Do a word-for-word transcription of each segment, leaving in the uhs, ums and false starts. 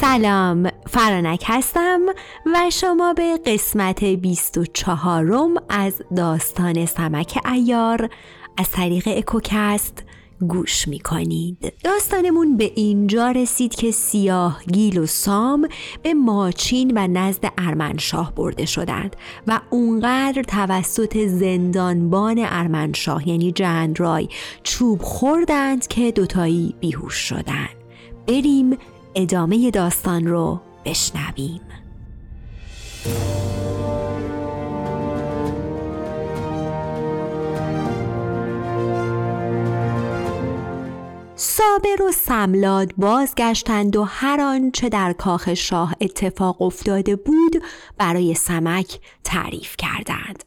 سلام، فرانک هستم و شما به قسمت بیست و چهار از داستان سمک عیار از طریق اکوکست گوش میکنید. داستانمون به اینجا رسید که سیاه گیل و سام به ماچین و نزد ارمنشاه برده شدند و اونقدر توسط زندانبان ارمنشاه یعنی جندرای چوب خوردند که دوتایی بیهوش شدند. بریم ادامه داستان رو بشنویم. صابر و سملاد بازگشتند و هر آنچه در کاخ شاه اتفاق افتاده بود برای سمک تعریف کردند.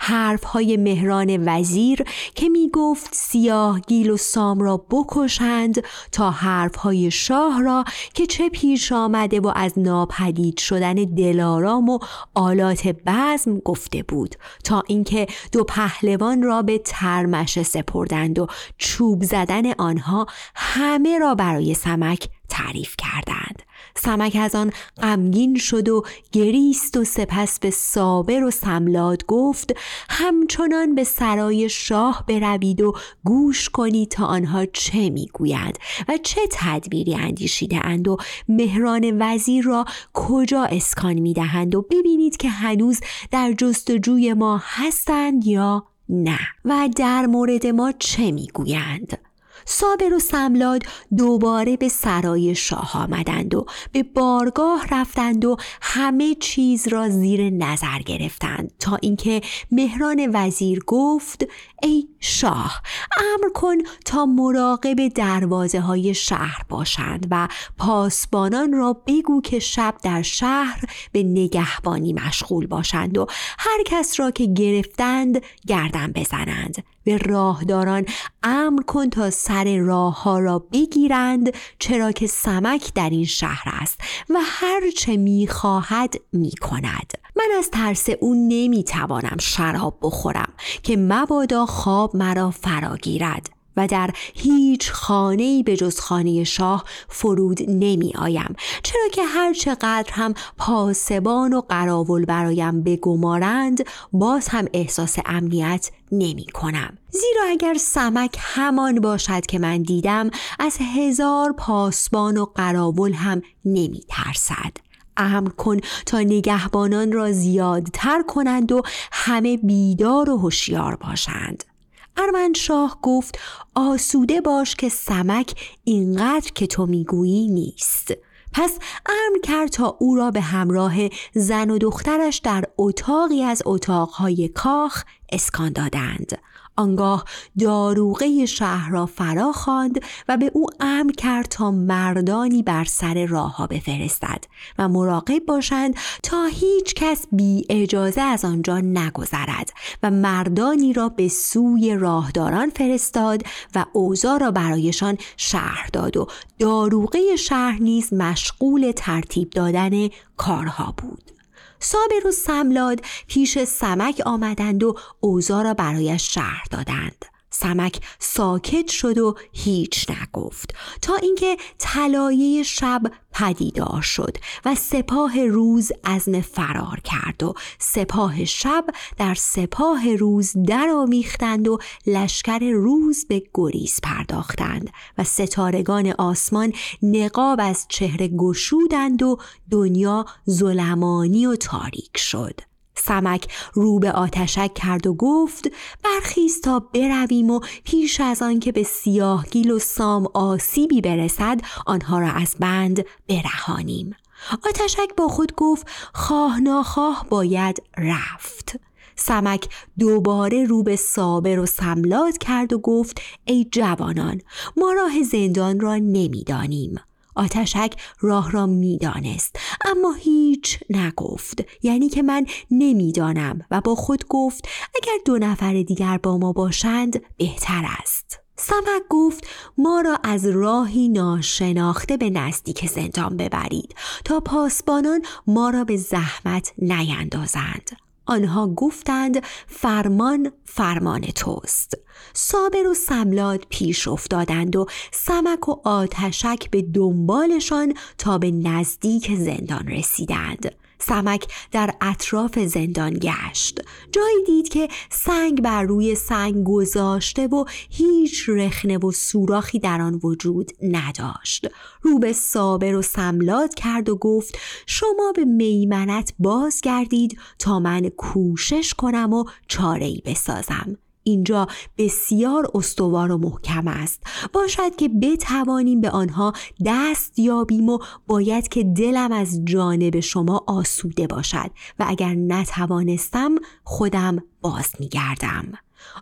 حرفهای مهران وزیر که می گفت سیاه گیل و سام را بکشند تا حرفهای شاه را که چه پیش آمده و از ناپدید شدن دلارام و آلات بزم گفته بود، تا اینکه دو پهلوان را به ترمشه سپردند و چوب زدن آنها همه را برای سمک تعریف کردند. سمک از آن غمگین شد و گریست و سپس به صابر و سملاد گفت همچنان به سرای شاه بروید و گوش کنید تا آنها چه میگویند و چه تدبیری اندیشیده اند و مهران وزیر را کجا اسکان میدهند و ببینید که هنوز در جستجوی ما هستند یا نه و در مورد ما چه میگویند. صابر و سملاد دوباره به سرای شاه آمدند و به بارگاه رفتند و همه چیز را زیر نظر گرفتند، تا اینکه مهران وزیر گفت ای شاه، امر کن تا مراقب دروازه های شهر باشند و پاسبانان را بگو که شب در شهر به نگهبانی مشغول باشند و هر کس را که گرفتند گردن بزنند. به راهداران امر کن تا سر راه ها را بگیرند، چرا که سمک در این شهر است و هر چه میخواهد میکند. من از ترس اون نمیتوانم شراب بخورم که مبادا خواب مرا فراگیرد و در هیچ خانه‌ای به جز خانه شاه فرود نمی آیم، چرا که هر چقدر هم پاسبان و قراول برایم بگمارند باز هم احساس امنیت نمی کنم. زیرا اگر سمک همان باشد که من دیدم از هزار پاسبان و قراول هم نمی ترسد. امر کن تا نگهبانان را زیادتر کنند و همه بیدار و هوشیار باشند. ارمنشاه گفت آسوده باش که سمک اینقدر که تو میگویی نیست. پس امر کرد تا او را به همراه زن و دخترش در اتاقی از اتاقهای کاخ اسکان دادند. آنگاه داروغه شهر را فرا خواند و به او امر کرد تا مردانی بر سر راه ها بفرستد و مراقب باشند تا هیچ کس بی اجازه از آنجا نگذرد و مردانی را به سوی راهداران فرستاد و اوضاع را برایشان شرح داد و داروغه شهر نیز مشغول ترتیب دادن کارها بود. صابر و سملاد پیش سمک آمدند و اوضاع را برایش شرح دادند. سمک ساکت شد و هیچ نگفت تا اینکه طلایه شب پدیدار شد و سپاه روز عزم فرار کرد و سپاه شب در سپاه روز درآمیختند و لشکر روز به گریز پرداختند و ستارگان آسمان نقاب از چهره گشودند و دنیا ظلمانی و تاریک شد. سمک رو به آتشک کرد و گفت برخیز تا برویم و پیش از آن که به سیاه گیل و سام آسیبی برسد آنها را از بند برهانیم. آتشک با خود گفت خواه ناخواه باید رفت. سمک دوباره رو به صابر و سملاد کرد و گفت ای جوانان، ما راه زندان را نمیدانیم. آتشک راه را میدانست اما هیچ نگفت، یعنی که من نمیدانم، و با خود گفت اگر دو نفر دیگر با ما باشند بهتر است. سمک گفت ما را از راهی ناشناخته به نزدیک زندان ببرید تا پاسبانان ما را به زحمت نیندازند. آنها گفتند فرمان فرمان توست. صابر و سملاد پیش افتادند و سمک و آتشک به دنبالشان تا به نزدیک زندان رسیدند. سمک در اطراف زندان گشت. جایی دید که سنگ بر روی سنگ گذاشته و هیچ رخنه و سوراخی در آن وجود نداشت. رو به صابر و سملاد کرد و گفت شما به میمنت بازگردید تا من کوشش کنم و چاره‌ای بسازم. اینجا بسیار استوار و محکم است. باشد که بتوانیم به آنها دست یابیم و باید که دلم از جانب شما آسوده باشد و اگر نتوانستم خودم باز می‌گردم.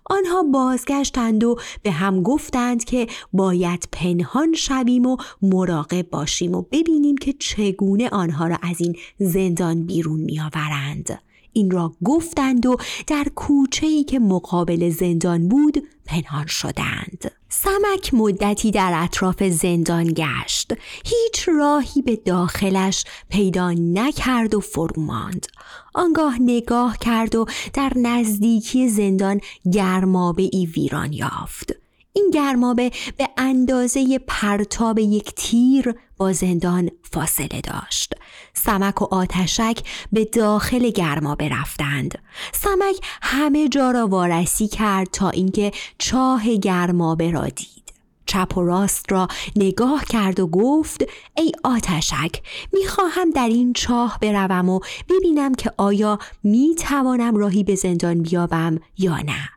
آنها بازگشتند و به هم گفتند که باید پنهان شویم و مراقب باشیم و ببینیم که چگونه آنها را از این زندان بیرون می‌آورند. این را گفتند و در کوچه‌ای که مقابل زندان بود پنهان شدند. سمک مدتی در اطراف زندان گشت. هیچ راهی به داخلش پیدا نکرد و فرو ماند. آنگاه نگاه کرد و در نزدیکی زندان گرمابه‌ای ویران یافت. این گرمابه به اندازه پرتاب یک تیر با زندان فاصله داشت. سمک و آتشک به داخل گرمابه رفتند. سمک همه جا را وارسی کرد تا اینکه چاه گرمابه را دید. چپ و راست را نگاه کرد و گفت ای آتشک، میخواهم در این چاه بروم و ببینم که آیا میتوانم راهی به زندان بیابم یا نه.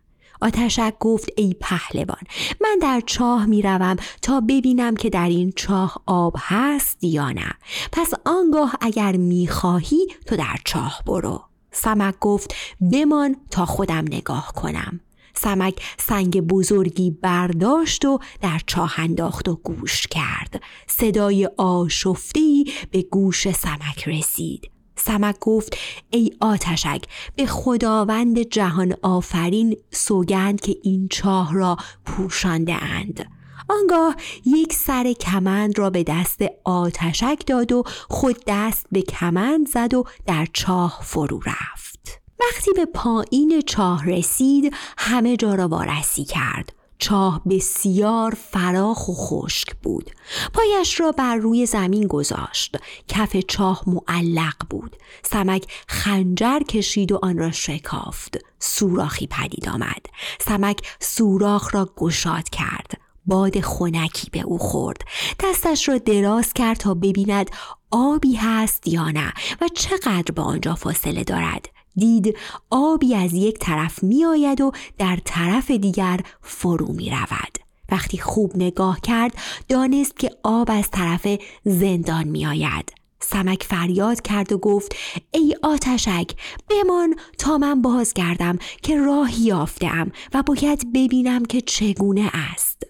آتشک گفت ای پهلوان، من در چاه می روم تا ببینم که در این چاه آب هست یا نه. پس آنگاه اگر می خواهی تو در چاه برو. سمک گفت بمان تا خودم نگاه کنم. سمک سنگ بزرگی برداشت و در چاه انداخت و گوش کرد. صدای آشفته‌ای به گوش سمک رسید. سمک گفت ای آتشک، به خداوند جهان آفرین سوگند که این چاه را پوشانده اند. آنگاه یک سر کمند را به دست آتشک داد و خود دست به کمند زد و در چاه فرو رفت. وقتی به پایین چاه رسید همه جا را وارسی کرد. چاه بسیار فراخ و خشک بود. پایش را بر روی زمین گذاشت. کف چاه معلق بود. سمک خنجر کشید و آن را شکافت. سوراخی پدید آمد. سمک سوراخ را گشاد کرد. باد خنکی به او خورد. دستش را دراز کرد تا ببیند آبی هست یا نه و چقدر به آنجا فاصله دارد. دید آبی از یک طرف می آید و در طرف دیگر فرو می رود. وقتی خوب نگاه کرد دانست که آب از طرف زندان می آید. سمک فریاد کرد و گفت ای آتشک، بمان تا من بازگردم که راهی یافته‌ام و باید ببینم که چگونه است.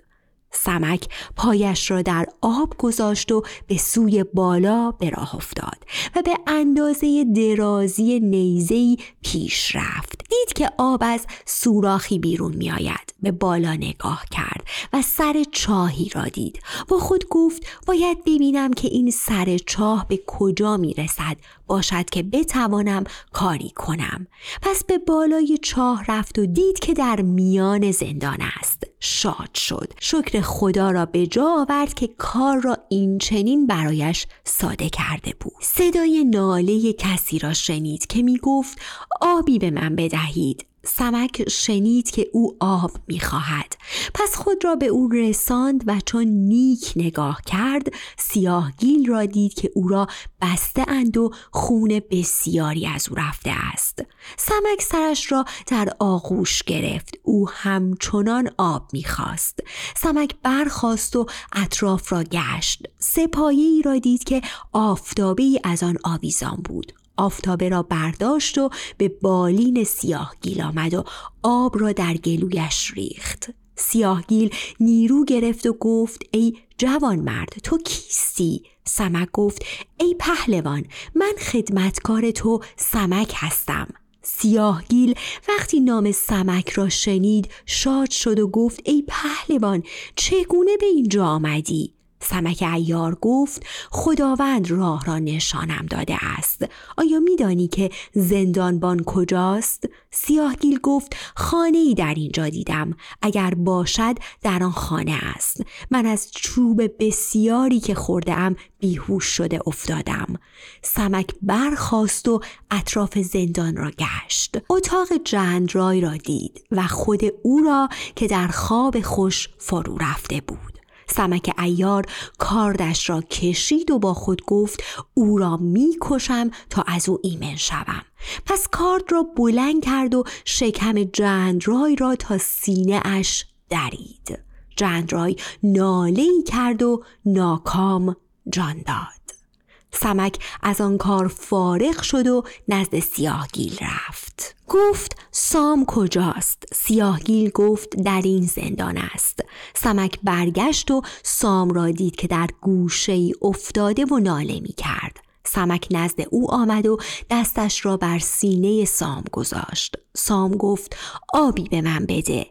سمک پایش را در آب گذاشت و به سوی بالا به راه افتاد و به اندازه درازی نیزه‌ای پیش رفت. دید که آب از سوراخی بیرون می آید. به بالا نگاه کرد و سر چاهی را دید. با خود گفت باید ببینم که این سر چاه به کجا می رسد. باشد که بتوانم کاری کنم. پس به بالای چاه رفت و دید که در میان زندان است. شاد شد. شکر خدا را به جا آورد که کار را این چنین برایش ساده کرده بود. صدای ناله کسی را شنید که می گفت آبی به من بدهید. سمک شنید که او آب می خواهد. پس خود را به او رساند و چون نیک نگاه کرد سیاه گیل را دید که او را بسته اند و خون بسیاری از او رفته است. سمک سرش را در آغوش گرفت. او همچنان آب می خواست. سمک برخاست و اطراف را گشت. سپایه‌ای را دید که آفتابه‌ای از آن آویزان بود. آفتابه را برداشت و به بالین سیاه گیل آمد و آب را در گلویش ریخت. سیاه گیل نیرو گرفت و گفت ای جوان مرد، تو کیستی؟ سمک گفت ای پهلوان، من خدمتکار تو سمک هستم. سیاه گیل وقتی نام سمک را شنید شاد شد و گفت ای پهلوان، چگونه به اینجا آمدی؟ سمک عیار گفت خداوند راه را نشانم داده است. آیا میدانی که زندانبان کجاست؟ سیاه گیل گفت خانه‌ای در اینجا دیدم. اگر باشد در آن خانه است. من از چوب بسیاری که خوردم بیهوش شده افتادم. سمک برخاست و اطراف زندان را گشت. اتاق جندرای را دید و خود او را که در خواب خوش فرو رفته بود. سمک عیار کاردش را کشید و با خود گفت او را می کشم تا از او ایمن شوم. پس کارد را بلند کرد و شکم جندرای را تا سینه اش درید. جندرای ناله‌ای کرد و ناکام جان داد. سمک از آن کار فارغ شد و نزد سیاه گیل رفت. گفت سام کجاست؟ سیاه گیل گفت در این زندان است. سمک برگشت و سام را دید که در گوشه‌ای افتاده و ناله می کرد. سمک نزد او آمد و دستش را بر سینه سام گذاشت. سام گفت آبی به من بده.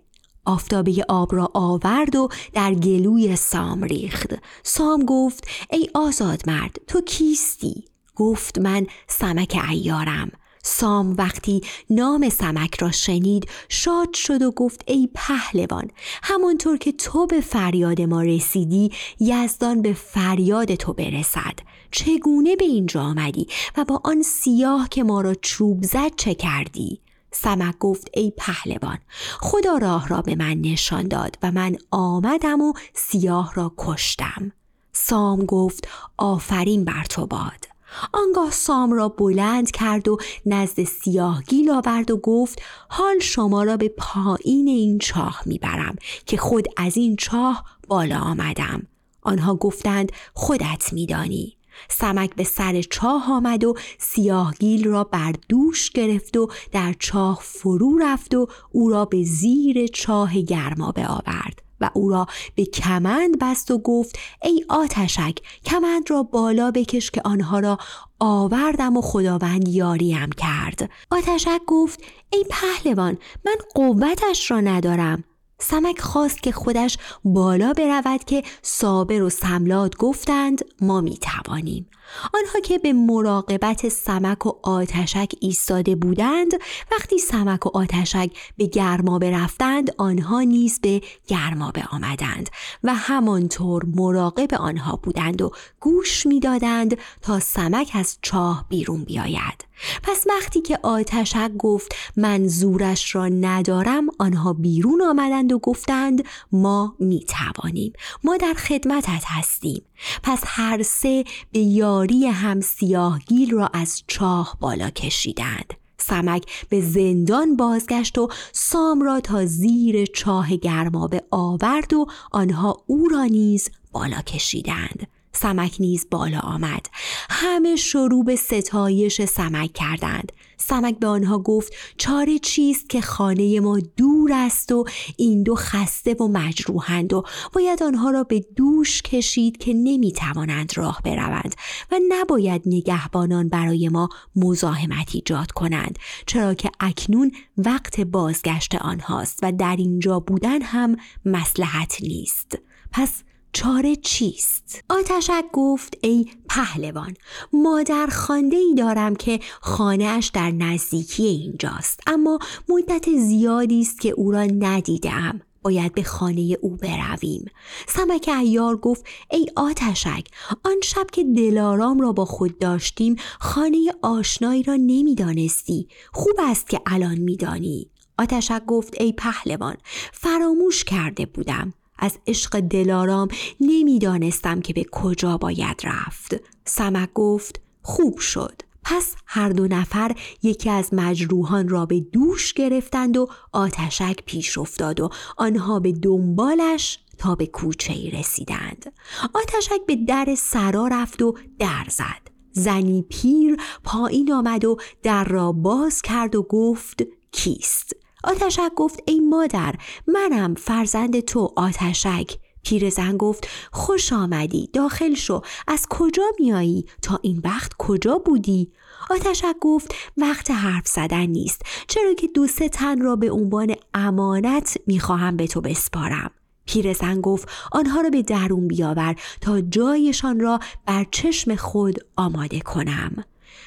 آفتابه آب را آورد و در گلوی سام ریخت. سام گفت ای آزاد مرد تو کیستی؟ گفت من سمک عیارم. سام وقتی نام سمک را شنید شاد شد و گفت ای پهلوان، همانطور که تو به فریاد ما رسیدی یزدان به فریاد تو برسد. چگونه به اینجا آمدی و با آن سیاه که ما را چوب زد چه کردی؟ سمک گفت ای پهلوان، خدا راه را به من نشان داد و من آمدم و سیاه را کشتم. سام گفت آفرین بر تو باد. آنگاه سام را بلند کرد و نزد سیاه گیل آورد و گفت حال شما را به پایین این چاه میبرم که خود از این چاه بالا آمدم. آنها گفتند خودت میدانی. سمک به سر چاه آمد و سیاه گیل را بر دوش گرفت و در چاه فرو رفت و او را به زیر چاه گرمابه آورد و او را به کمند بست و گفت ای آتشک کمند را بالا بکش که آنها را آوردم و خداوند یاریم کرد. آتشک گفت ای پهلوان، من قوتش را ندارم. سمک خواست که خودش بالا برود که صابر و سملاد گفتند ما می توانیم. آنها که به مراقبت سمک و آتشک ایستاده بودند وقتی سمک و آتشک به گرمابه رفتند آنها نیز به گرمابه آمدند و همانطور مراقب آنها بودند و گوش می دادند تا سمک از چاه بیرون بیاید. پس وقتی که آتشک گفت من زورش را ندارم آنها بیرون آمدند و گفتند ما می توانیم، ما در خدمتت هستیم. پس هر سه به یاری هم سیاه گیل را از چاه بالا کشیدند. سمک به زندان بازگشت و سام را تا زیر چاه گرمابه آورد و آنها او را نیز بالا کشیدند. سمک نیز بالا آمد. همه شروع به ستایش سمک کردند. سمک به آنها گفت چاره چیست که خانه ما دور است و این دو خسته و مجروحند و باید آنها را به دوش کشید که نمیتوانند راه بروند و نباید نگهبانان برای ما مزاحمت ایجاد کنند، چرا که اکنون وقت بازگشت آنهاست و در اینجا بودن هم مصلحت نیست. پس چاره چیست؟ آتشک گفت ای پهلوان، مادر خانده ای دارم که خانه‌اش در نزدیکی اینجاست، اما مدت زیادی است که او را ندیدم. باید به خانه او برویم. سمک عیار گفت ای آتشک، آن شب که دلارام را با خود داشتیم خانه آشنایی را نمی‌دانستی. خوب است که الان می‌دانی. آتشک گفت ای پهلوان، فراموش کرده بودم. از عشق دلارام نمیدانستم که به کجا باید رفت. سمک گفت خوب شد. پس هر دو نفر یکی از مجروحان را به دوش گرفتند و آتشک پیش افتاد و آنها به دنبالش تا به کوچه‌ای رسیدند. آتشک به در سرا رفت و در زد. زنی پیر پایین آمد و در را باز کرد و گفت کیست؟ آتشک گفت ای مادر، منم فرزند تو آتشک. پیرزن گفت خوش آمدی، داخل شو. از کجا میایی؟ تا این وقت کجا بودی؟ آتشک گفت وقت حرف زدن نیست، چرا که دو سه تن را به عنوان امانت میخواهم به تو بسپارم. پیرزن گفت آنها را به درون بیاور تا جایشان را بر چشم خود آماده کنم.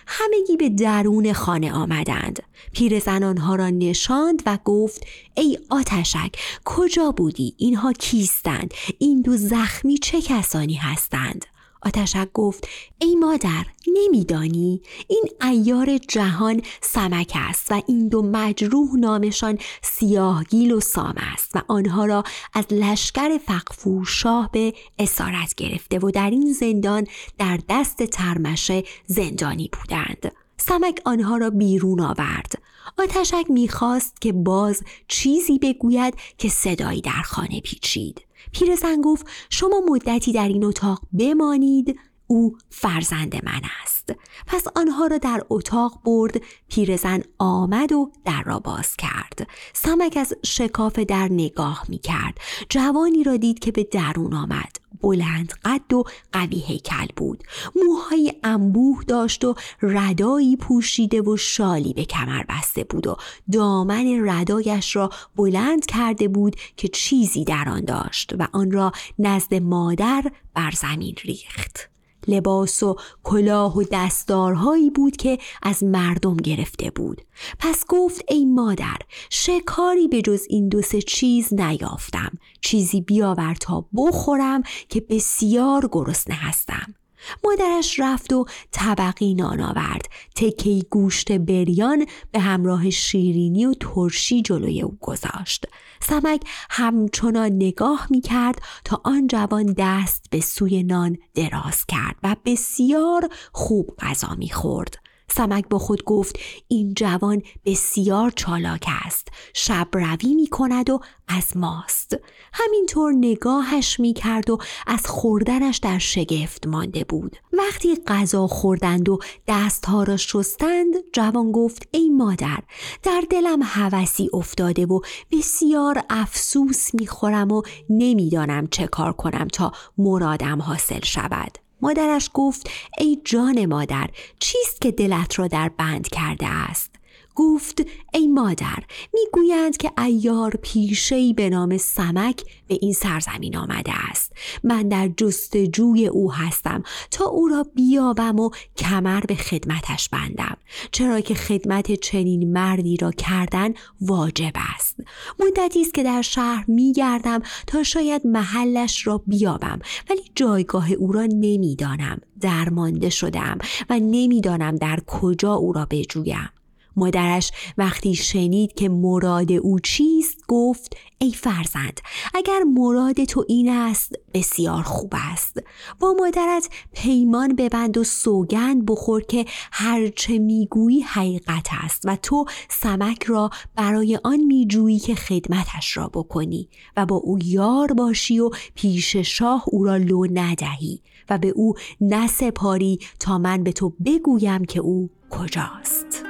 همگی به درون خانه آمدند. پیرزن آنها را نشاند و گفت ای آتشک، کجا بودی؟ اینها کیستند؟ این دو زخمی چه کسانی هستند؟ آتشک گفت ای مادر، نمیدانی؟ این عیار جهان سمک است و این دو مجروح نامشان سیاه گیل و سام است و آنها را از لشکر فغفور شاه به اسارت گرفته و در این زندان در دست ترمشه زندانی بودند. سمک آنها را بیرون آورد. آتشک میخواست که باز چیزی بگوید که صدایی در خانه پیچید. پیرزن گفت شما مدتی در این اتاق بمانید، او فرزند من است. پس آنها را در اتاق برد. پیرزن آمد و در را باز کرد. سمک از شکاف در نگاه می کرد. جوانی را دید که به درون آمد. بلند قد و قوی هیکل بود. موهای انبوه داشت و ردایی پوشیده و شالی به کمر بسته بود و دامن ردایش را بلند کرده بود که چیزی در آن داشت و آن را نزد مادر بر زمین ریخت. لباس و کلاه و دستارهایی بود که از مردم گرفته بود. پس گفت ای مادر، شکاری به جز این دو سه چیز نیافتم. چیزی بیاور تا بخورم که بسیار گرسنه هستم. مادرش رفت و طبقی نان آورد. تکه‌ای گوشت بریان به همراه شیرینی و ترشی جلوی او گذاشت. سمک همچنان نگاه می کرد تا آن جوان دست به سوی نان دراز کرد و بسیار خوب غذا می خورد. سمک با خود گفت این جوان بسیار چالاک است، شب روی می کند و از ماست. همینطور نگاهش می کرد و از خوردنش در شگفت مانده بود. وقتی غذا خوردند و دستها را شستند، جوان گفت ای مادر، در دلم هوسی افتاده و بسیار افسوس می خورم و نمی دانم چه کار کنم تا مرادم حاصل شود. مادرش گفت ای جان مادر، چیست که دلت را در بند کرده است؟ گفت ای مادر، میگویند که عیار پیشه‌ای به نام سمک به این سرزمین آمده است. من در جستجوی او هستم تا او را بیابم و کمر به خدمتش بندم، چرا که خدمت چنین مردی را کردن واجب است. مدتی است که در شهر میگردم تا شاید محلش را بیابم، ولی جایگاه او را نمیدانم. درمانده شدم و نمیدانم در کجا او را بجویم. مادرش وقتی شنید که مراد او چیست، گفت ای فرزند، اگر مراد تو این است بسیار خوب است. با مادرت پیمان ببند و سوگند بخور که هرچه میگویی حقیقت است و تو سمک را برای آن میجویی که خدمتش را بکنی و با او یار باشی و پیش شاه او را لو ندهی و به او نسپاری تا من به تو بگویم که او کجاست.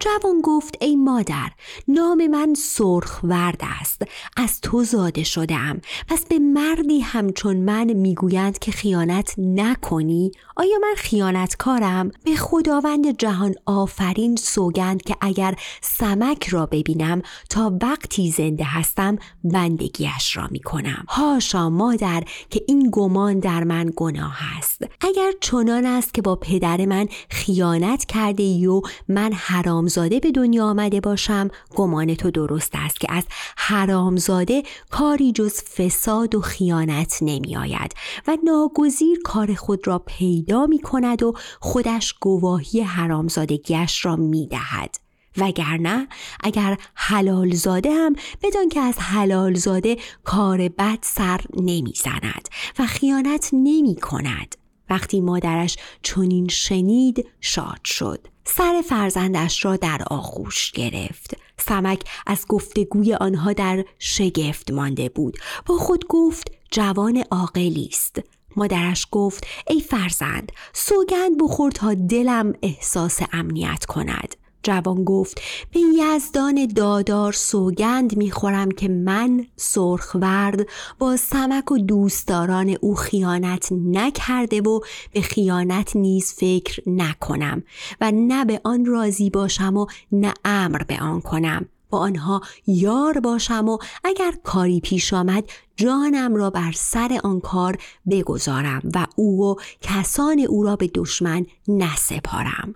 جوان گفت ای مادر، نام من سرخ ورد است. از تو زاده شدم. پس به مردی همچون من میگویند که خیانت نکنی؟ آیا من خیانتکارم؟ به خداوند جهان آفرین سوگند که اگر سمک را ببینم تا وقتی زنده هستم بندگیش را میکنم. هاشا مادر که این گمان در من گناه است. اگر چنان است که با پدر من خیانت کرده ای و من حرامزاده به دنیا آمده باشم، گمان تو درست است که از حرامزاده کاری جز فساد و خیانت نمی آید و ناگزیر کار خود را پیدا می کند و خودش گواهی حرامزادگیش را می دهد. وگرنه اگر حلال زاده هم، بدان که از حلال زاده کار بد سر نمی زند و خیانت نمی کند. وقتی مادرش چنین شنید شاد شد. سر فرزندش را در آغوش گرفت. سمک از گفتگوی آنها در شگفت مانده بود. با خود گفت جوان عاقلی است. مادرش گفت ای فرزند، سوگند بخور تا دلم احساس امنیت کند. جوان گفت به یزدان دادار سوگند میخورم که من سرخ ورد با سمک و دوستداران او خیانت نکرده و به خیانت نیز فکر نکنم و نه به آن راضی باشم و نه امر به آن کنم. با آنها یار باشم و اگر کاری پیش آمد جانم را بر سر آن کار بگذارم و او و کسان او را به دشمن نسپارم.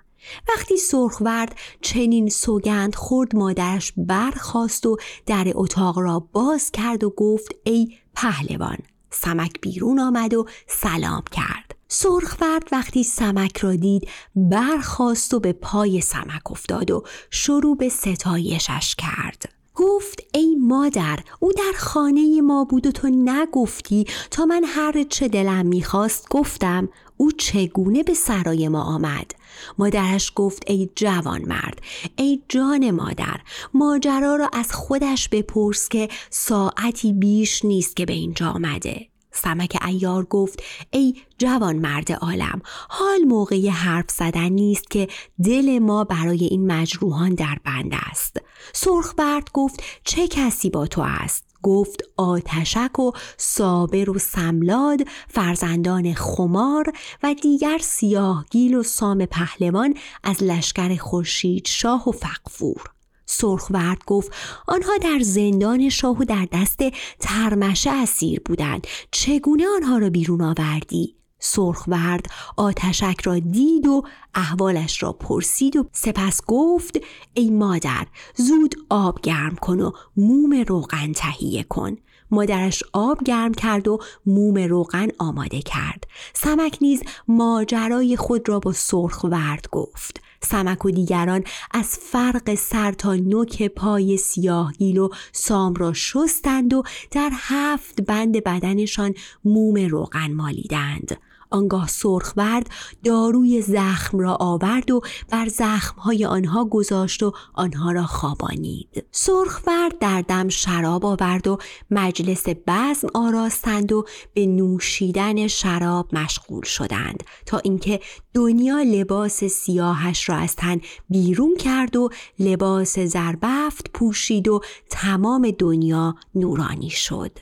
وقتی سرخ ورد چنین سوگند خورد، مادرش برخاست و در اتاق را باز کرد و گفت ای پهلوان. سمک بیرون آمد و سلام کرد. سرخ ورد وقتی سمک را دید برخاست و به پای سمک افتاد و شروع به ستایشش کرد. گفت ای مادر، او در خانه ما بود و تو نگفتی تا من هر چه دلم میخواست گفتم. او چگونه به سرای ما آمد؟ مادرش گفت ای جوان مرد، ای جان مادر، ماجرا را از خودش بپرس که ساعتی بیش نیست که به اینجا آمده. سمک عیار گفت ای جوان مرد عالم، حال موقع حرف زدن نیست که دل ما برای این مجروحان در بند است. سرخ ورد گفت چه کسی با تو است؟ گفت آتشک و صابر و سملاد فرزندان خمار و دیگر سیاه گیل و سام پهلوان از لشکر خورشید شاه و فغفور. سرخ ورد گفت آنها در زندان شاه و در دست ترمشه اسیر بودند، چگونه آنها را بیرون آوردی؟ سرخ ورد آتشک را دید و احوالش را پرسید و سپس گفت ای مادر، زود آب گرم کن و موم روغن تهیه کن. مادرش آب گرم کرد و موم روغن آماده کرد. سمک نیز ماجرای خود را با سرخ ورد گفت. سمک و دیگران از فرق سر تا نوک پای سیاه گیل و سام را شستند و در هفت بند بدنشان موم روغن مالیدند. آنگاه سرخ ورد داروی زخم را آورد و بر زخم‌های آنها گذاشت و آنها را خوابانید. سرخ ورد در دم شراب آورد و مجلس بزم آراستند و به نوشیدن شراب مشغول شدند تا اینکه دنیا لباس سیاهش را از تن بیرون کرد و لباس زربفت پوشید و تمام دنیا نورانی شد.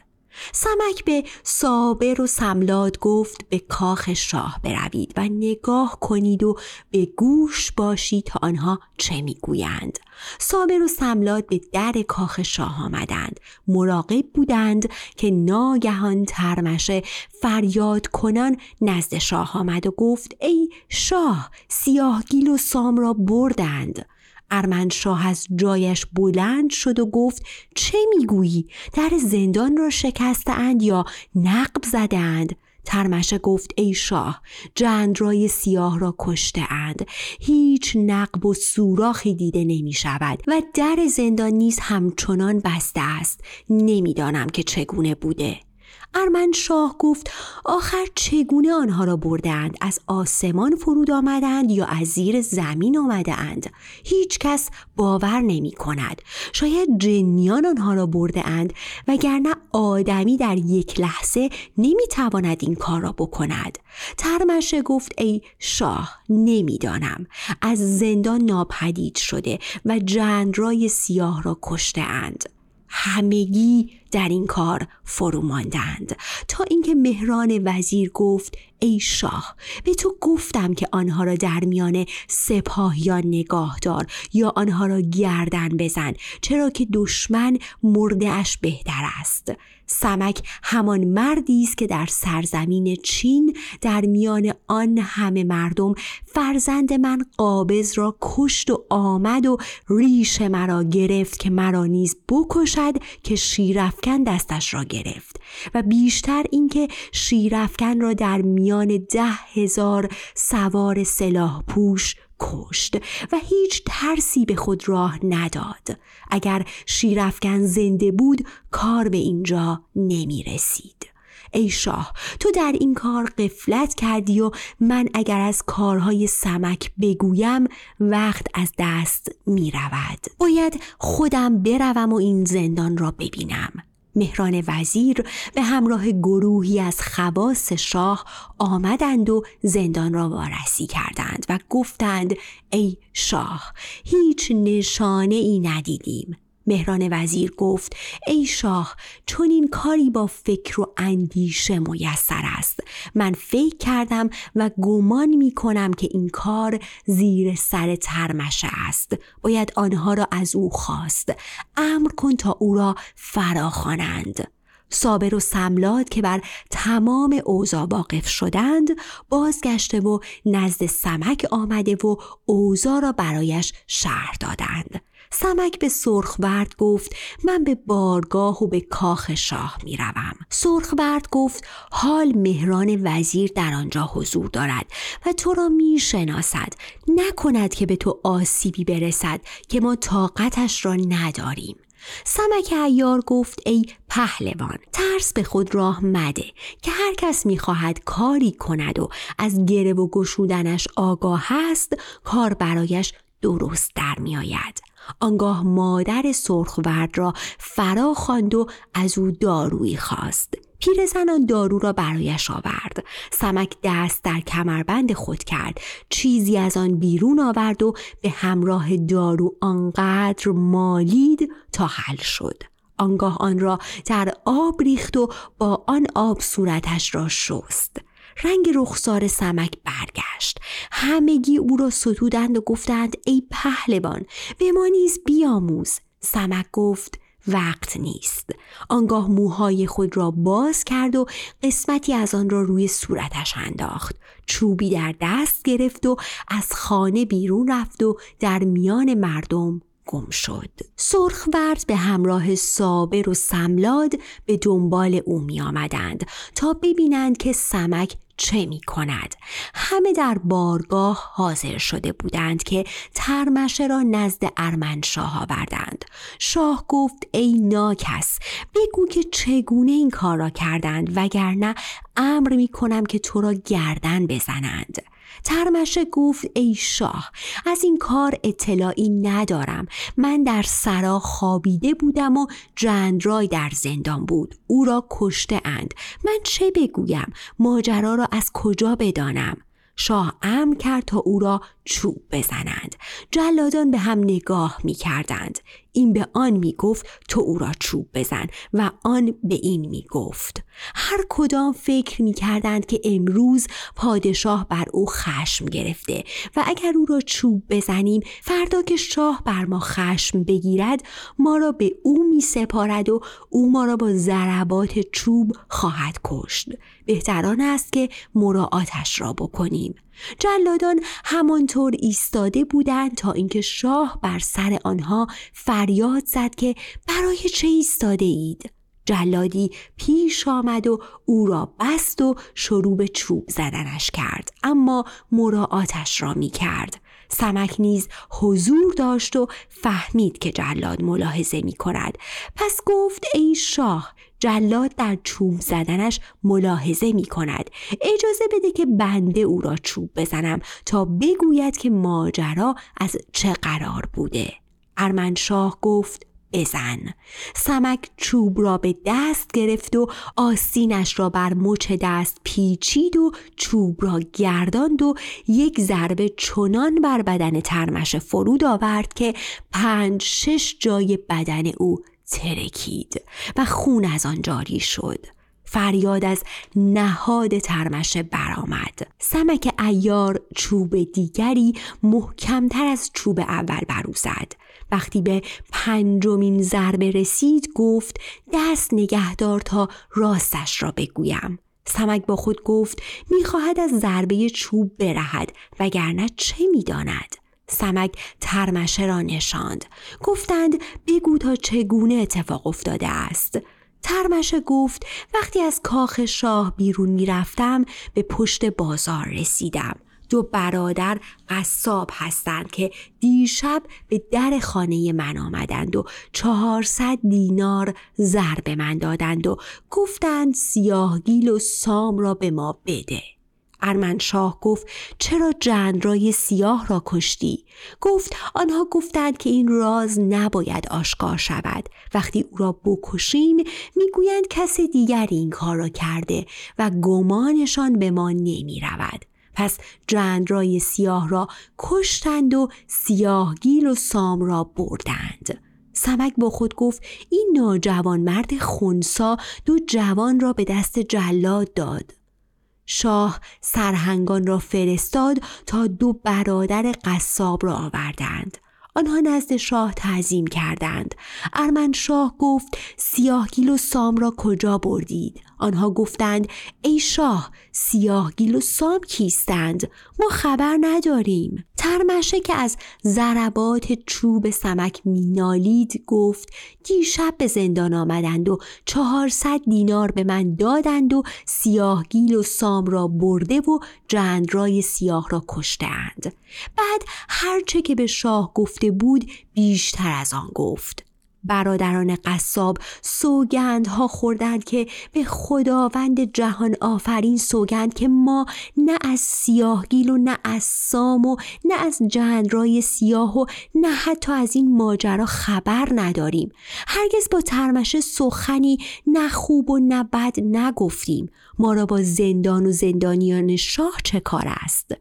سمک به صابر و سملاد گفت به کاخ شاه بروید و نگاه کنید و به گوش باشید تا آنها چه میگویند. صابر و سملاد به در کاخ شاه آمدند. مراقب بودند که ناگهان ترمشه فریاد کنان نزد شاه آمد و گفت ای شاه، سیاه گیل و سام را بردند. ارمنشاه از جایش بلند شد و گفت چه میگویی؟ در زندان را شکستند یا نقب زدند؟ ترمشه گفت ای شاه، جندرای سیاه را کشته اند. هیچ نقب و سوراخی دیده نمی شود و در زندان نیز همچنان بسته است. نمیدانم که چگونه بوده. ارمنشاه گفت آخر چگونه آنها را بردند؟ از آسمان فرود آمدند یا از زیر زمین آمدند؟ هیچ کس باور نمی کند. شاید جنیان آنها را برده اند وگرنه آدمی در یک لحظه نمی تواند این کار را بکند. ترمشه گفت ای شاه، نمیدانم. از زندان ناپدید شده و جندرای سیاه را کشته اند. همگی در این کار فرو ماندند تا اینکه مهران وزیر گفت ای شاه، به تو گفتم که آنها را در میان سپاهیان نگاه دار یا آنها را گردن بزن، چرا که دشمن مرده اش بهتر است. سمک همان مردی است که در سرزمین چین در میان آن همه مردم فرزند من قابض را کشت و آمد و ریش مرا گرفت که مرا نیز بکشد، که شیرفکن دستش را گرفت و بیشتر اینکه شیرفکن را در میان ده هزار سوار سلاح پوش کشت و هیچ ترسی به خود راه نداد. اگر شیرفکن زنده بود کار به اینجا نمی رسید. ای شاه تو در این کار غفلت کردی و من اگر از کارهای سمک بگویم وقت از دست می رود. باید خودم بروم و این زندان را ببینم. مهران وزیر به همراه گروهی از خواص شاه آمدند و زندان را وارسی کردند و گفتند ای شاه هیچ نشانه ای ندیدیم. مهران وزیر گفت ای شاه چون این کاری با فکر و اندیشه میسر است. من فکر کردم و گمان می کنم که این کار زیر سر ترمشه است. باید آنها را از او خواست. امر کن تا او را فراخوانند. صابر و سملاد که بر تمام اوضاع واقف شدند بازگشته و نزد سمک آمده و اوضاع را برایش شرح دادند. سمک به سرخ ورد گفت من به بارگاه و به کاخ شاه می روم. سرخ ورد گفت حال مهران وزیر در آنجا حضور دارد و تو را می شناسد. نکند که به تو آسیبی برسد که ما طاقتش را نداریم. سمک عیار گفت ای پهلوان ترس به خود راه مده که هر کس می‌خواهد کاری کند و از گره و گشودنش آگاه است کار برایش درست در می آید. آنگاه مادر سرخ ورد را فرا خواند و از او دارویی خواست. پیرزن آن دارو را برایش آورد. سمک دست در کمربند خود کرد. چیزی از آن بیرون آورد و به همراه دارو آنقدر مالید تا حل شد. آنگاه آن را در آب ریخت و با آن آب صورتش را شست. رنگ رخسار سمک برگشت. همگی او را ستودند و گفتند ای پهلوان به ما نیز بیاموز. سمک گفت وقت نیست. آنگاه موهای خود را باز کرد و قسمتی از آن را روی صورتش انداخت. چوبی در دست گرفت و از خانه بیرون رفت و در میان مردم گم شد. سرخ ورد به همراه صابر و سملاد به دنبال او می آمدند تا ببینند که سمک چه می کند. همه در بارگاه حاضر شده بودند که ترمشه را نزد ارمنشاه آوردند. شاه گفت ای ناکس بگو که چگونه این کار را کردند وگرنه امر می کنم که تو را گردن بزنند. ترمشه گفت ای شاه از این کار اطلاعی ندارم. من در سرا خوابیده بودم و جندرای در زندان بود. او را کشته اند. من چه بگویم؟ ماجرا را از کجا بدانم؟ شاه امر کرد تا او را چوب بزنند. جلادان به هم نگاه می کردند. این به آن می گفت تو او را چوب بزن و آن به این می گفت. هر کدام فکر می کردند که امروز پادشاه بر او خشم گرفته و اگر او را چوب بزنیم فردا که شاه بر ما خشم بگیرد ما را به او می سپارد و او ما را با ضربات چوب خواهد کشت. بهتر آن است که مراعاتش را بکنیم. جلادان همانطور ایستاده بودند تا اینکه شاه بر سر آنها فریاد زد که برای چه ایستاده اید؟ جلادی پیش آمد و او را بست و شروع به چوب زدنش کرد اما مراعاتش را می کرد. سمک نیز حضور داشت و فهمید که جلاد ملاحظه می کند. پس گفت ای شاه جلاد در چوب زدنش ملاحظه می کند. اجازه بده که بنده او را چوب بزنم تا بگوید که ماجرا از چه قرار بوده. ارمنشاه گفت بزن. سمک چوب را به دست گرفت و آستینش را بر مچ دست پیچید و چوب را گرداند و یک ضربه چنان بر بدن ترمشه فرود آورد که پنج شش جای بدن او ترکید و خون از آن جاری شد. فریاد از نهاد ترمشه برآمد. سمک عیار چوب دیگری محکمتر از چوب اول بر او زد. وقتی به پنجمین ضربه رسید گفت دست نگهدار تا راستش را بگویم. سمک با خود گفت میخواهد از ضربه چوب برهد وگرنه چه میداند؟ سمک ترمشه را نشاند. گفتند بگو تا چگونه اتفاق افتاده است؟ ترمشه گفت وقتی از کاخ شاه بیرون می رفتم به پشت بازار رسیدم. دو برادر قصاب هستند که دیشب به در خانه من آمدند و چهارصد دینار زر به من دادند و گفتند سیاه گیل و سام را به ما بده. ارمنشاه گفت چرا جندرای سیاه را کشتی؟ گفت آنها گفتند که این راز نباید آشکار شود. وقتی او را بکشیم میگویند کس دیگری این کار را کرده و گمانشان به ما نمی رود. پس جندرای سیاه را کشتند و سیاه گیل و سام را بردند. سمک با خود گفت این ناجوانمرد خونسا دو جوان را به دست جلاد داد. شاه سرهنگان را فرستاد تا دو برادر قصاب را آوردند. آنها نزد شاه تعظیم کردند. ارمنشاه گفت سیاه گیل و سام را کجا بردید؟ آنها گفتند ای شاه، سیاه گیل و سام کیستند؟ ما خبر نداریم. ترمشه که از ضربات چوب سمک مینالید گفت دیشب به زندان آمدند و چهارصد دینار به من دادند و سیاه گیل و سام را برده و جندرای سیاه را کشتند. بعد هرچه که به شاه گفته بود بیشتر از آن گفت. برادران قصاب سوگندها خوردند که به خداوند جهان آفرین سوگند که ما نه از سیاه گیل و نه از سام و نه از جندرای سیاه و نه حتی از این ماجرا خبر نداریم. هرگز با ترمشه سخنی نه خوب و نه بد نگفتیم. ما را با زندان و زندانیان شاه چه کار است؟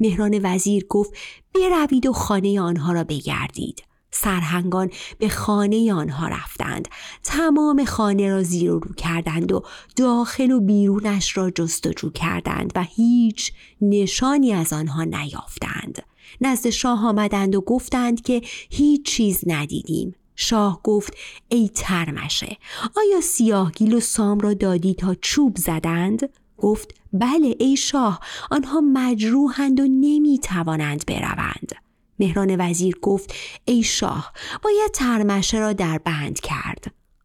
مهران وزیر گفت بروید و خانه آنها را بگردید. سرهنگان به خانه آنها رفتند. تمام خانه را زیر و رو کردند و داخل و بیرونش را جستجو کردند و هیچ نشانی از آنها نیافتند. نزد شاه آمدند و گفتند که هیچ چیز ندیدیم. شاه گفت ای ترمشه، آیا سیاه گیل و سام را دادی تا چوب زدند؟ گفت بله ای شاه، آنها مجروحند و نمی توانند بروند. مهران وزیر گفت ای شاه، باید ترمشه را در بند کرد.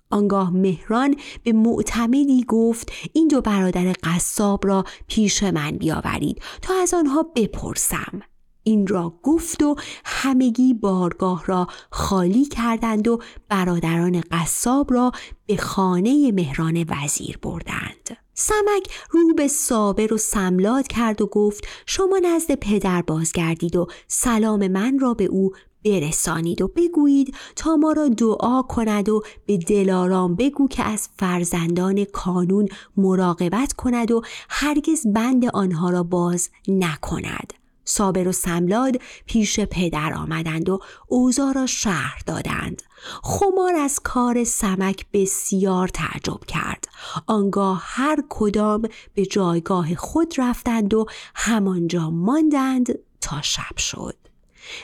آنگاه مهران به معتمدی گفت این دو برادر قصاب را پیش من بیاورید تا از آنها بپرسم. این را گفت و همگی بارگاه را خالی کردند و برادران قصاب را به خانه مهران وزیر بردند. سمک رو به صابر و سملاد کرد و گفت شما نزد پدر بازگردید و سلام من را به او برسانید و بگویید تا ما را دعا کند و به دلارام بگو که از فرزندان کانون مراقبت کند و هرگز بند آنها را باز نکند. صابر و سملاد پیش پدر آمدند و اوضاع را شرح دادند. خمار از کار سمک بسیار تعجب کرد. آنگاه هر کدام به جایگاه خود رفتند و همانجا ماندند تا شب شد.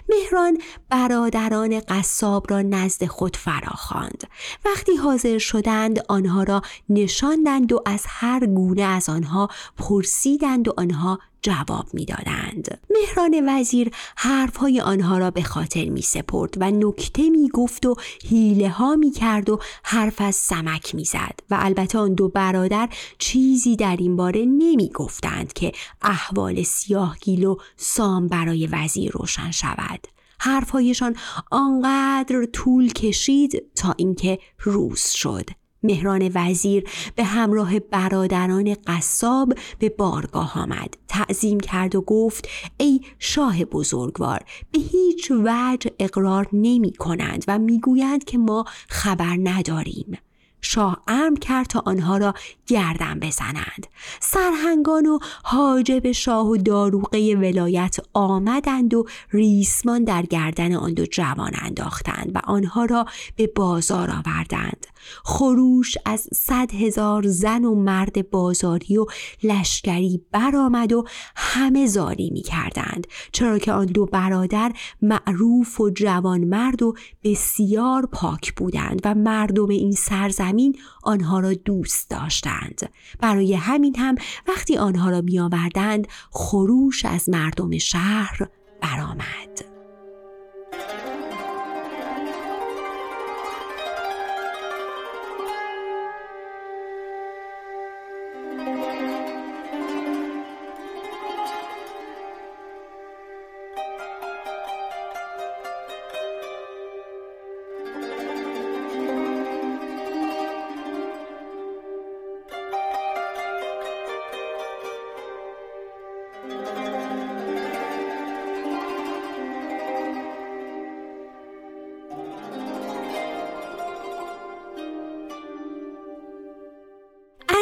مهران برادران قصاب را نزد خود فراخواند. وقتی حاضر شدند آنها را نشاندند و از هر گونه از آنها پرسیدند و آنها جواب می دادند. مهران وزیر حرفهای آنها را به خاطر می سپرد و نکته می گفت و حیله ها می کرد و حرف از سمک می زد و البته آن دو برادر چیزی در این باره نمی گفتند که احوال سیاه گیل و سام برای وزیر روشن شود. حرفهایشان آنقدر طول کشید تا اینکه روز شد. مهران وزیر به همراه برادران قصاب به بارگاه آمد. تعظیم کرد و گفت ای شاه بزرگوار، به هیچ وجه اقرار نمی کنند و می گویند که ما خبر نداریم. شاه امر کرد تا آنها را گردن بزنند. سرهنگان و حاجب شاه و داروقه ولایت آمدند و ریسمان در گردن آن دو جوان انداختند و آنها را به بازار آوردند. خروش از صد هزار زن و مرد بازاری و لشکری برآمد و همه زاری می کردند، چرا که آن دو برادر معروف و جوان مرد و بسیار پاک بودند و مردم این سرزمین آنها را دوست داشتند. برای همین هم وقتی آنها را می آوردند خروش از مردم شهر برآمد.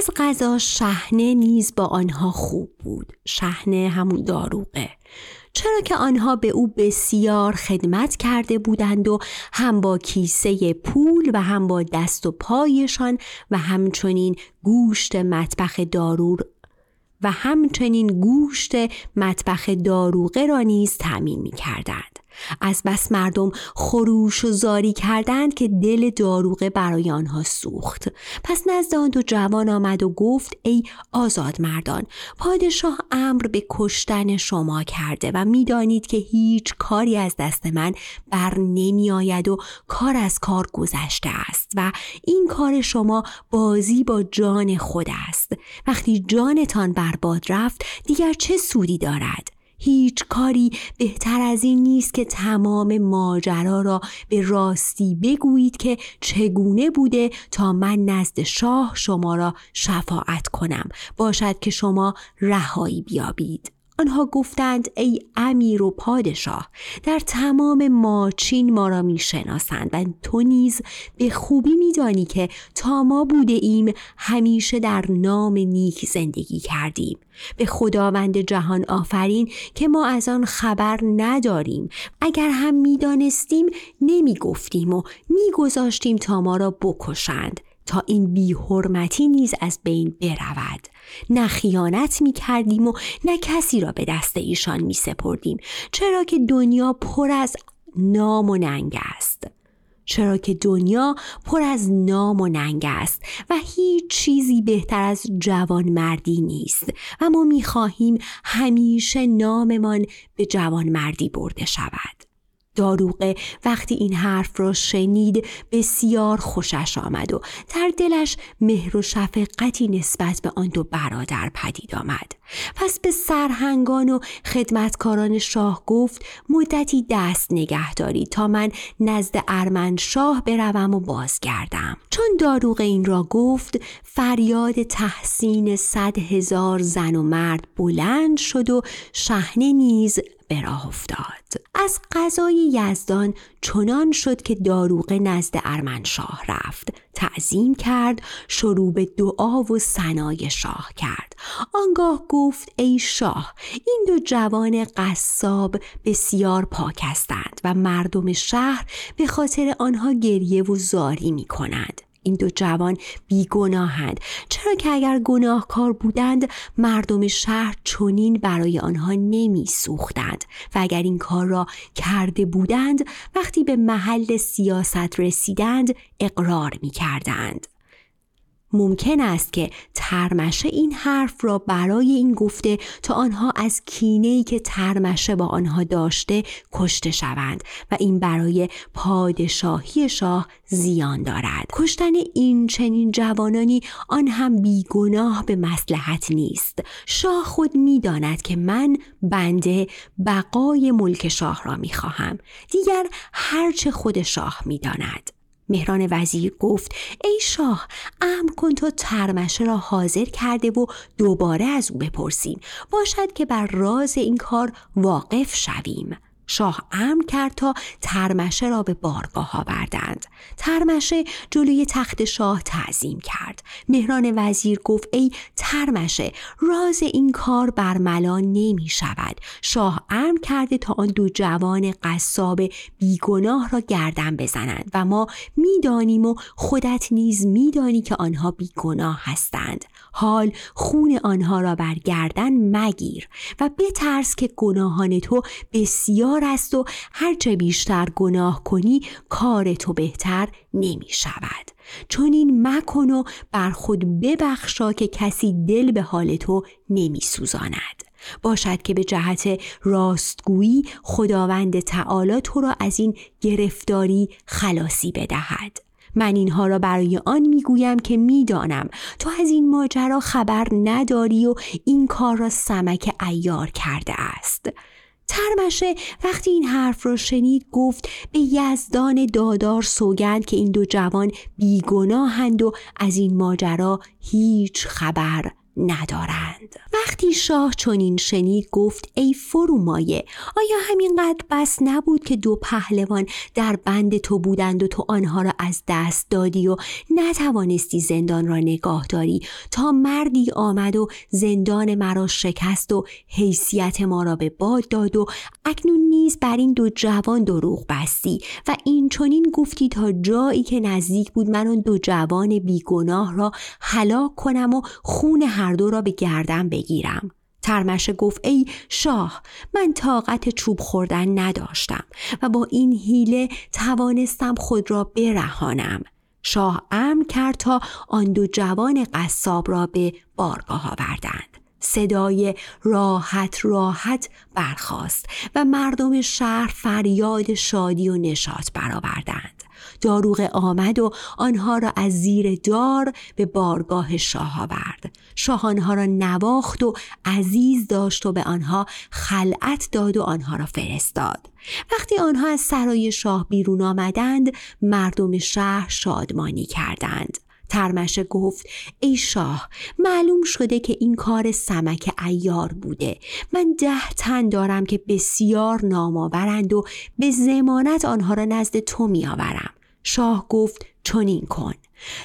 از قضا شحنه نیز با آنها خوب بود. شحنه همون داروغه. چرا که آنها به او بسیار خدمت کرده بودند و هم با کیسه پول و هم با دست و پایشان و همچنین گوشت مطبخ دارور و همچنین گوشت مطبخ داروغه را نیز تامین می کردند. از بس مردم خروش و زاری کردند که دل داروغه برای آنها سوخت. پس نزد آن دو جوان آمد و گفت: ای آزاد مردان، پادشاه امر به کشتن شما کرده و می دانید که هیچ کاری از دست من بر نمی آید و کار از کار گذشته است و این کار شما بازی با جان خود است. وقتی جانتان بر باد رفت دیگر چه سودی دارد؟ هیچ کاری بهتر از این نیست که تمام ماجرا را به راستی بگویید که چگونه بوده تا من نزد شاه شما را شفاعت کنم. باشد که شما رهایی بیابید. آنها گفتند: ای امیر و پادشاه، در تمام ماچین ما را می شناسند و تو نیز به خوبی می دانی که تا ما بوده ایم همیشه در نام نیک زندگی کردیم. به خداوند جهان آفرین که ما از آن خبر نداریم. اگر هم می دانستیم نمی گفتیم و می گذاشتیم تا ما را بکشند تا این بی حرمتی نیز از بین برود. نه خیانت می کردیم و نه کسی را به دست ایشان می سپردیم، چرا که دنیا پر از نام و ننگ است. چرا که دنیا پر از نام و ننگ است و هیچ چیزی بهتر از جوانمردی نیست و ما می خواهیم همیشه ناممان به جوانمردی برده شود. داروغه وقتی این حرف را شنید بسیار خوشش آمد و در دلش مهر و شفقتی نسبت به آن دو برادر پدید آمد. پس به سرهنگان و خدمتکاران شاه گفت: مدتی دست نگه دارید تا من نزد ارمنشاه بروم و بازگردم. چون داروغه این را گفت فریاد تحسین صد هزار زن و مرد بلند شد و شحنه نیز به راه افتاد. از قضای یزدان چنان شد که داروغه نزد ارمنشاه رفت، تعظیم کرد، شروع به دعا و ثنای شاه کرد. آنگاه گفت: ای شاه، این دو جوان قصاب بسیار پاکستند و مردم شهر به خاطر آنها گریه و زاری می کنند. این دو جوان بیگناهند، چرا که اگر گناهکار بودند مردم شهر چنین برای آنها نمی سوختند و اگر این کار را کرده بودند وقتی به محل سیاست رسیدند اقرار می کردند. ممکن است که ترمشه این حرف را برای این گفته تا آنها از کینه‌ای که ترمشه با آنها داشته کشته شوند و این برای پادشاهی شاه زیان دارد. کشتن این چنین جوانانی آن هم بیگناه به مصلحت نیست. شاه خود می‌داند که من بنده بقای ملک شاه را می‌خواهم. دیگر هرچه خود شاه می‌داند. مهران وزیر گفت: ای شاه، امر کن تا ترمشه را حاضر کرده و دوباره از او بپرسیم، باشد که بر راز این کار واقف شویم. شاه امر کرد تا ترمشه را به بارگاه آوردند. ترمشه جلوی تخت شاه تعظیم کرد. مهران وزیر گفت: ای ترمشه، راز این کار برملا نمی شود. شاه امر کرده تا آن دو جوان قصاب بیگناه را گردن بزنند و ما می دانیم و خودت نیز می دانی که آنها بیگناه هستند. حال خون آنها را بر گردن مگیر و بترس که گناهان تو بسیار است و هرچه بیشتر گناه کنی کار تو بهتر نمی شود. چون این مکن و بر خود ببخشا که کسی دل به حال تو نمی سوزاند. باشد که به جهت راستگویی خداوند تعالی تو را از این گرفتاری خلاصی بدهد. من اینها را برای آن میگویم که میدانم تو از این ماجرا خبر نداری و این کار را سمک عیار کرده است. ترمشه وقتی این حرف را شنید گفت: به یزدان دادار سوگند که این دو جوان بیگناهند و از این ماجرا هیچ خبر ندارند. وقتی شاه چنین شنید گفت ای فرومایه، آیا همینقدر بس نبود که دو پهلوان در بند تو بودند و تو آنها را از دست دادی و نتوانستی زندان را نگاه داری تا مردی آمد و زندان مرا شکست و حیثیت ما را به باد داد و اکنون نیز بر این دو جوان دروغ بستی و این چنین گفتی تا جایی که نزدیک بود من آن دو جوان بیگناه را هلاک کنم و خون هر دو را به گردن بگیرم. ترمشه گفت ای شاه، من طاقت چوب خوردن نداشتم و با این حیله توانستم خود را برهانم. شاه امر کرد تا آن دو جوان قصاب را به بارگاه آوردند. صدای راحت راحت برخاست و مردم شهر فریاد شادی و نشاط برآوردند. داروغه آمد و آنها را از زیر دار به بارگاه شاه آورد. شاه آنها را نواخت و عزیز داشت و به آنها خلعت داد و آنها را فرستاد. وقتی آنها از سرای شاه بیرون آمدند، مردم شهر شادمانی کردند. ترمشه گفت ای شاه، معلوم شده که این کار سمک عیار بوده. من ده تن دارم که بسیار نامآورند و به ضمانت آنها را نزد تو می آورم. شاه گفت چنین کن.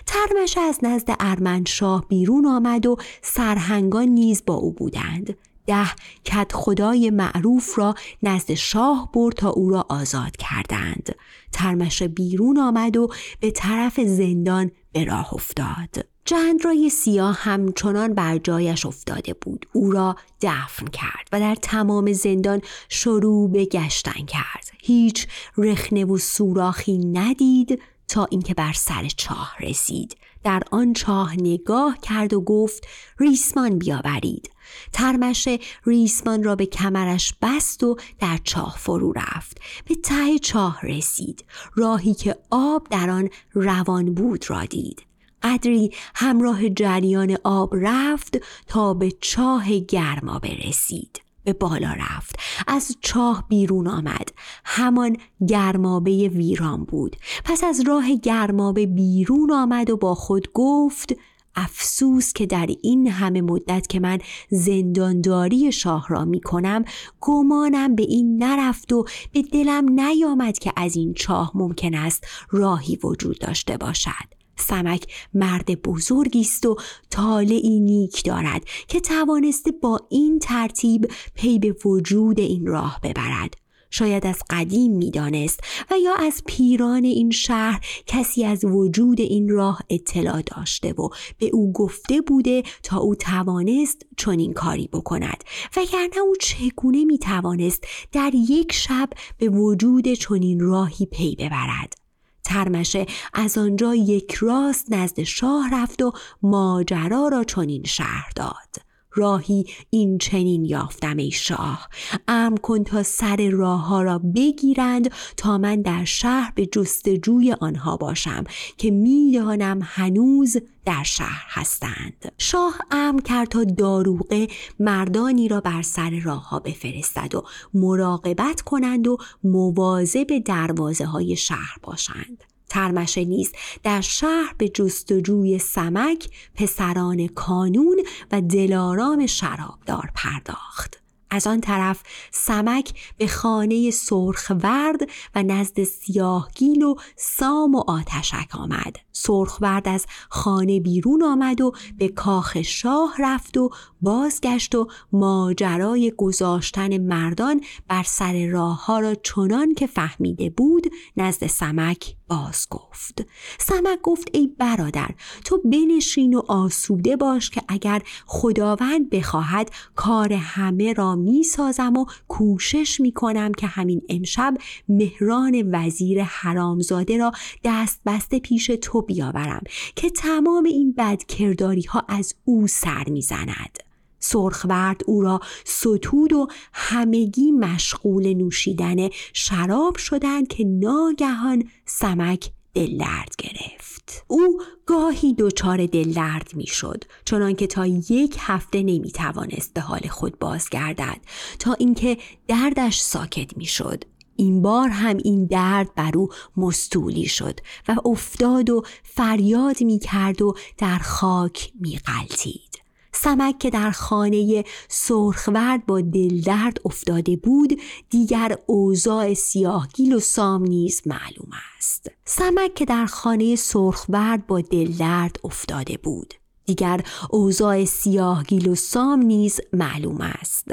ترمشه از نزد ارمنشاه بیرون آمد و سرهنگان نیز با او بودند. ده کد خدای معروف را نزد شاه برد تا او را آزاد کردند. ترمشه بیرون آمد و به طرف زندان به راه افتاد. جندرای سیاه همچنان بر جایش افتاده بود. او را دفن کرد و در تمام زندان شروع به گشتن کرد. هیچ رخنه و سوراخی ندید تا اینکه بر سر چاه رسید. در آن چاه نگاه کرد و گفت ریسمان بیاورید. ترمشه ریسمان را به کمرش بست و در چاه فرو رفت. به ته چاه رسید. راهی که آب در آن روان بود را دید. قدری همراه جریان آب رفت تا به چاه گرما برسید. به بالا رفت. از چاه بیرون آمد. همان گرمابه ویران بود. پس از راه گرمابه بیرون آمد و با خود گفت افسوس که در این همه مدت که من زندانداری شاه را می کنم گمانم به این نرفت و به دلم نیامد که از این چاه ممکن است راهی وجود داشته باشد. سمک مرد بزرگی است و طالعی نیک دارد که توانسته با این ترتیب پی به وجود این راه ببرد. شاید از قدیم می دانست و یا از پیران این شهر کسی از وجود این راه اطلاع داشته و به او گفته بوده تا او توانست چنین کاری بکند، وگرنه او چگونه می توانست در یک شب به وجود چنین راهی پی ببرد؟ ترمشه از آنجا یک راست نزد شاه رفت و ماجرا را چنین شرح داد. راهی این چنین یافتم ای شاه، امر کن تا سر راه ها را بگیرند تا من در شهر به جستجوی آنها باشم که میدانم هنوز در شهر هستند. شاه امر کرد تا داروغه مردانی را بر سر راه ها بفرستد و مراقبت کنند و مواظب دروازه های شهر باشند. ترمشه نیز در شهر به جستجوی سمک، پسران کانون و دلارام شرابدار پرداخت. از آن طرف سمک به خانه سرخ ورد و نزد سیاه گیل و سام و آتشک آمد. سرخ ورد از خانه بیرون آمد و به کاخ شاه رفت و بازگشت و ماجرای گذاشتن مردان بر سر راه ها را چنان که فهمیده بود نزد سمک باز گفت. سمک گفت ای برادر، تو بنشین و آسوده باش که اگر خداوند بخواهد کار همه را می سازم و کوشش می کنم که همین امشب مهران وزیر حرامزاده را دست بسته پیش تو بیاورم که تمام این بدکرداری ها از او سر می زند. سرخ ورد او را ستود و همگی مشغول نوشیدن شراب شدند که ناگهان سمک دل‌درد گرفت. او گاهی دوچار دل‌درد می‌شد، چنان که تا یک هفته نمی‌توانست به حال خود بازگردد تا اینکه دردش ساکت می‌شد. این بار هم این درد بر او مستولی شد و افتاد و فریاد می‌کرد و در خاک می‌غلتید. سمک که در خانه سرخ ورد با دلدرد افتاده بود، دیگر اوضاع سیاه گیل و سام نیز معلوم است. سمک که در خانه سرخ ورد با دلدرد افتاده بود، دیگر اوضاع سیاه گیل و سام نیز معلوم است.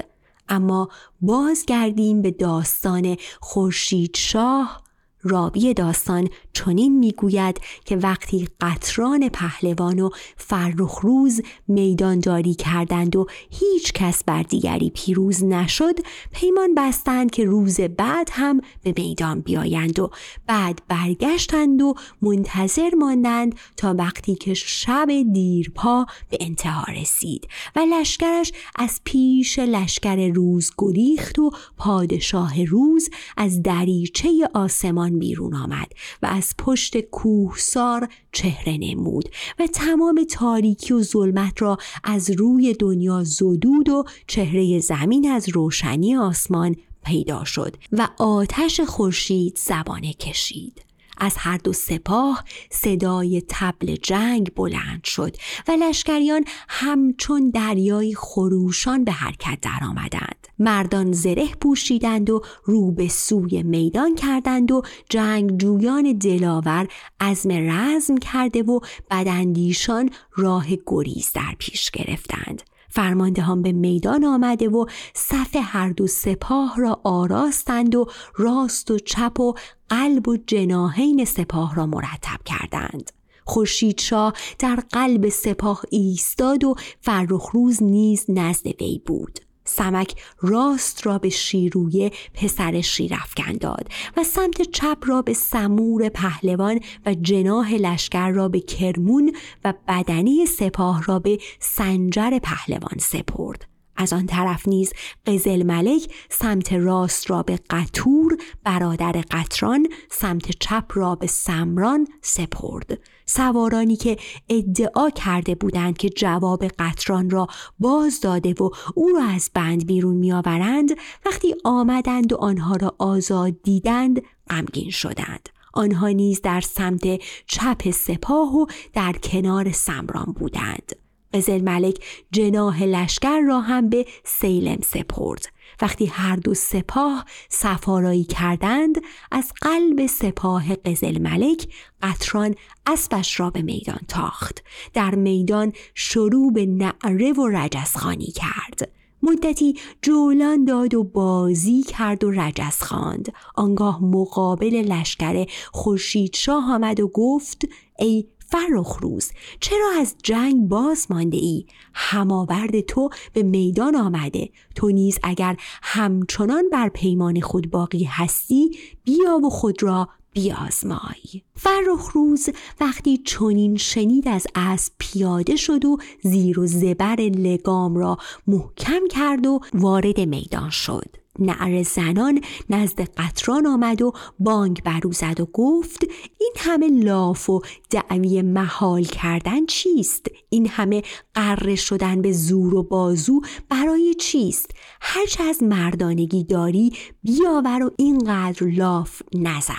اما بازگردیم به داستان خورشید شاه. راوی داستان چنین میگوید که وقتی قطران پهلوان و فرخ روز میدان جاری کردند و هیچ کس بر دیگری پیروز نشد، پیمان بستند که روز بعد هم به میدان بیایند و بعد برگشتند و منتظر ماندند تا وقتی که شب دیرپا به انتها رسید و لشکرش از پیش لشکر روز گریخت و پادشاه روز از دریچه آسمان بیرون آمد و از پشت کوهسار چهره نمود و تمام تاریکی و ظلمت را از روی دنیا زدود و چهره زمین از روشنی آسمان پیدا شد و آتش خورشید زبانه کشید. از هر دو سپاه صدای تبل جنگ بلند شد و لشکریان همچون دریای خروشان به حرکت در آمدند. مردان زره پوشیدند و رو به سوی میدان کردند و جنگجویان دلاور عزم رزم کرده و بداندیشان راه گریز در پیش گرفتند. فرماندهان به میدان آمده و صف هر دو سپاه را آراستند و راست و چپ و قلب و جناحین سپاه را مرتب کردند. خورشید شاه در قلب سپاه ایستاد و فرخ روز نیز نزد وی بود. سمک راست را به شیرویه پسر شیرفکن داد و سمت چپ را به سمور پهلوان و جناح لشکر را به کرمون و بدنه سپاه را به سنجر پهلوان سپرد. از آن طرف نیز قزل ملک سمت راست را به قطور برادر قطران، سمت چپ را به سمران سپرد. سوارانی که ادعا کرده بودند که جواب قطران را باز داده و او را از بند بیرون می آورند، وقتی آمدند و آنها را آزاد دیدند غمگین شدند. آنها نیز در سمت چپ سپاه و در کنار سمران بودند. قزل ملک جناح لشکر را هم به سیلم سپرد. وقتی هر دو سپاه صف‌آرایی کردند، از قلب سپاه قزل ملک قطران اسبش را به میدان تاخت. در میدان شروع به نعره و رجزخوانی کرد. مدتی جولان داد و بازی کرد و رجز خواند. آنگاه مقابل لشکر خورشید شاه آمد و گفت: ای فرخ روز، چرا از جنگ باز مانده ای؟ هماورد تو به میدان آمده. تو نیز اگر همچنان بر پیمان خود باقی هستی، بیا و خود را بیازمای. فرخ روز وقتی چنین شنید از اسب پیاده شد و زیر و زبر لگام را محکم کرد و وارد میدان شد. نعره زنان نزد قطران آمد و بانگ بر او زد و گفت: این همه لاف و دعوی محال کردن چیست؟ این همه قره شدن به زور و بازو برای چیست؟ هرچه از مردانگی داری بیاور و اینقدر لاف نزن.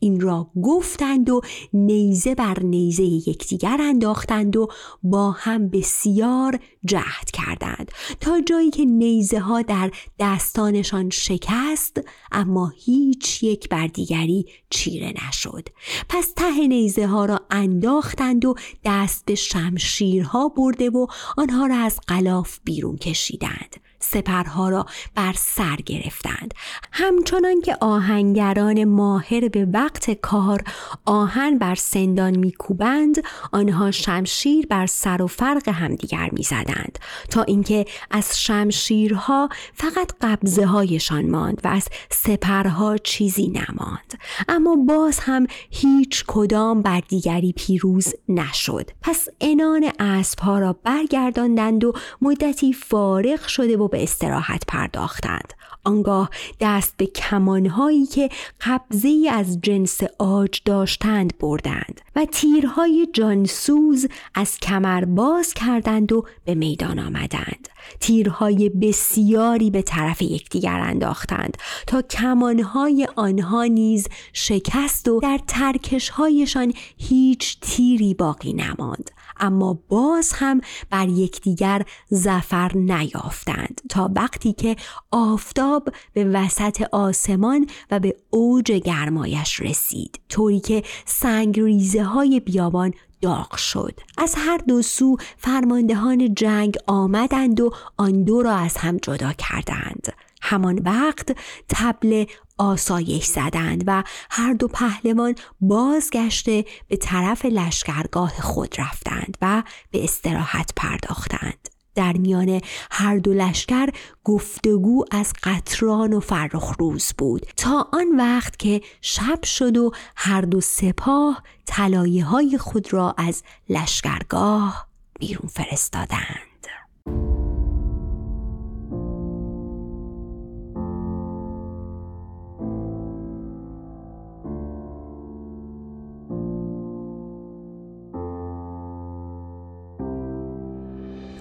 این را گفتند و نیزه بر نیزه یکدیگر انداختند و با هم بسیار جهد کردند تا جایی که نیزه ها در دستانشان شکست، اما هیچ یک بر دیگری چیره نشد. پس ته نیزه ها را انداختند و دست به شمشیرها برده و آنها را از غلاف بیرون کشیدند. سپرها را بر سر گرفتند. همچنان که آهنگران ماهر به وقت کار آهن بر سندان میکوبند، آنها شمشیر بر سر و فرق همدیگر میزدند تا اینکه از شمشیرها فقط قبضه هایشان ماند و از سپرها چیزی نماند، اما باز هم هیچ کدام بر دیگری پیروز نشد. پس انان اسبها را برگرداندند و مدتی فارغ شده و به استراحت پرداختند. آنگاه دست به کمانهایی که قبضه‌ای از جنس عاج داشتند بردند و تیرهای جانسوز از کمر باز کردند و به میدان آمدند. تیرهای بسیاری به طرف یکدیگر انداختند تا کمانهای آنها نیز شکست و در ترکشهایشان هیچ تیری باقی نماند. اما باز هم بر یکدیگر ظفر نیافتند تا وقتی که آفتاب به وسط آسمان و به اوج گرمایش رسید، طوری که سنگریزه های بیابان داغ شد. از هر دو سو فرماندهان جنگ آمدند و آن دو را از هم جدا کردند. همان وقت تبل آسایش زدند و هر دو پهلوان بازگشته به طرف لشکرگاه خود رفتند و به استراحت پرداختند. در میان هر دو لشکر گفتگو از قطران و فرخ روز بود تا آن وقت که شب شد و هر دو سپاه طلایه های خود را از لشکرگاه بیرون فرستادند.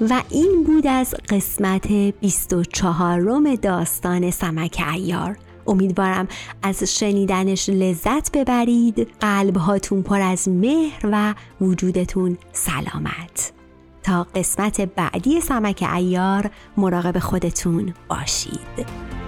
و این بود از قسمت بیست و چهارم داستان سمک عیار. امیدوارم از شنیدنش لذت ببرید. قلب هاتون پر از مهر و وجودتون سلامت. تا قسمت بعدی سمک عیار مراقب خودتون باشید.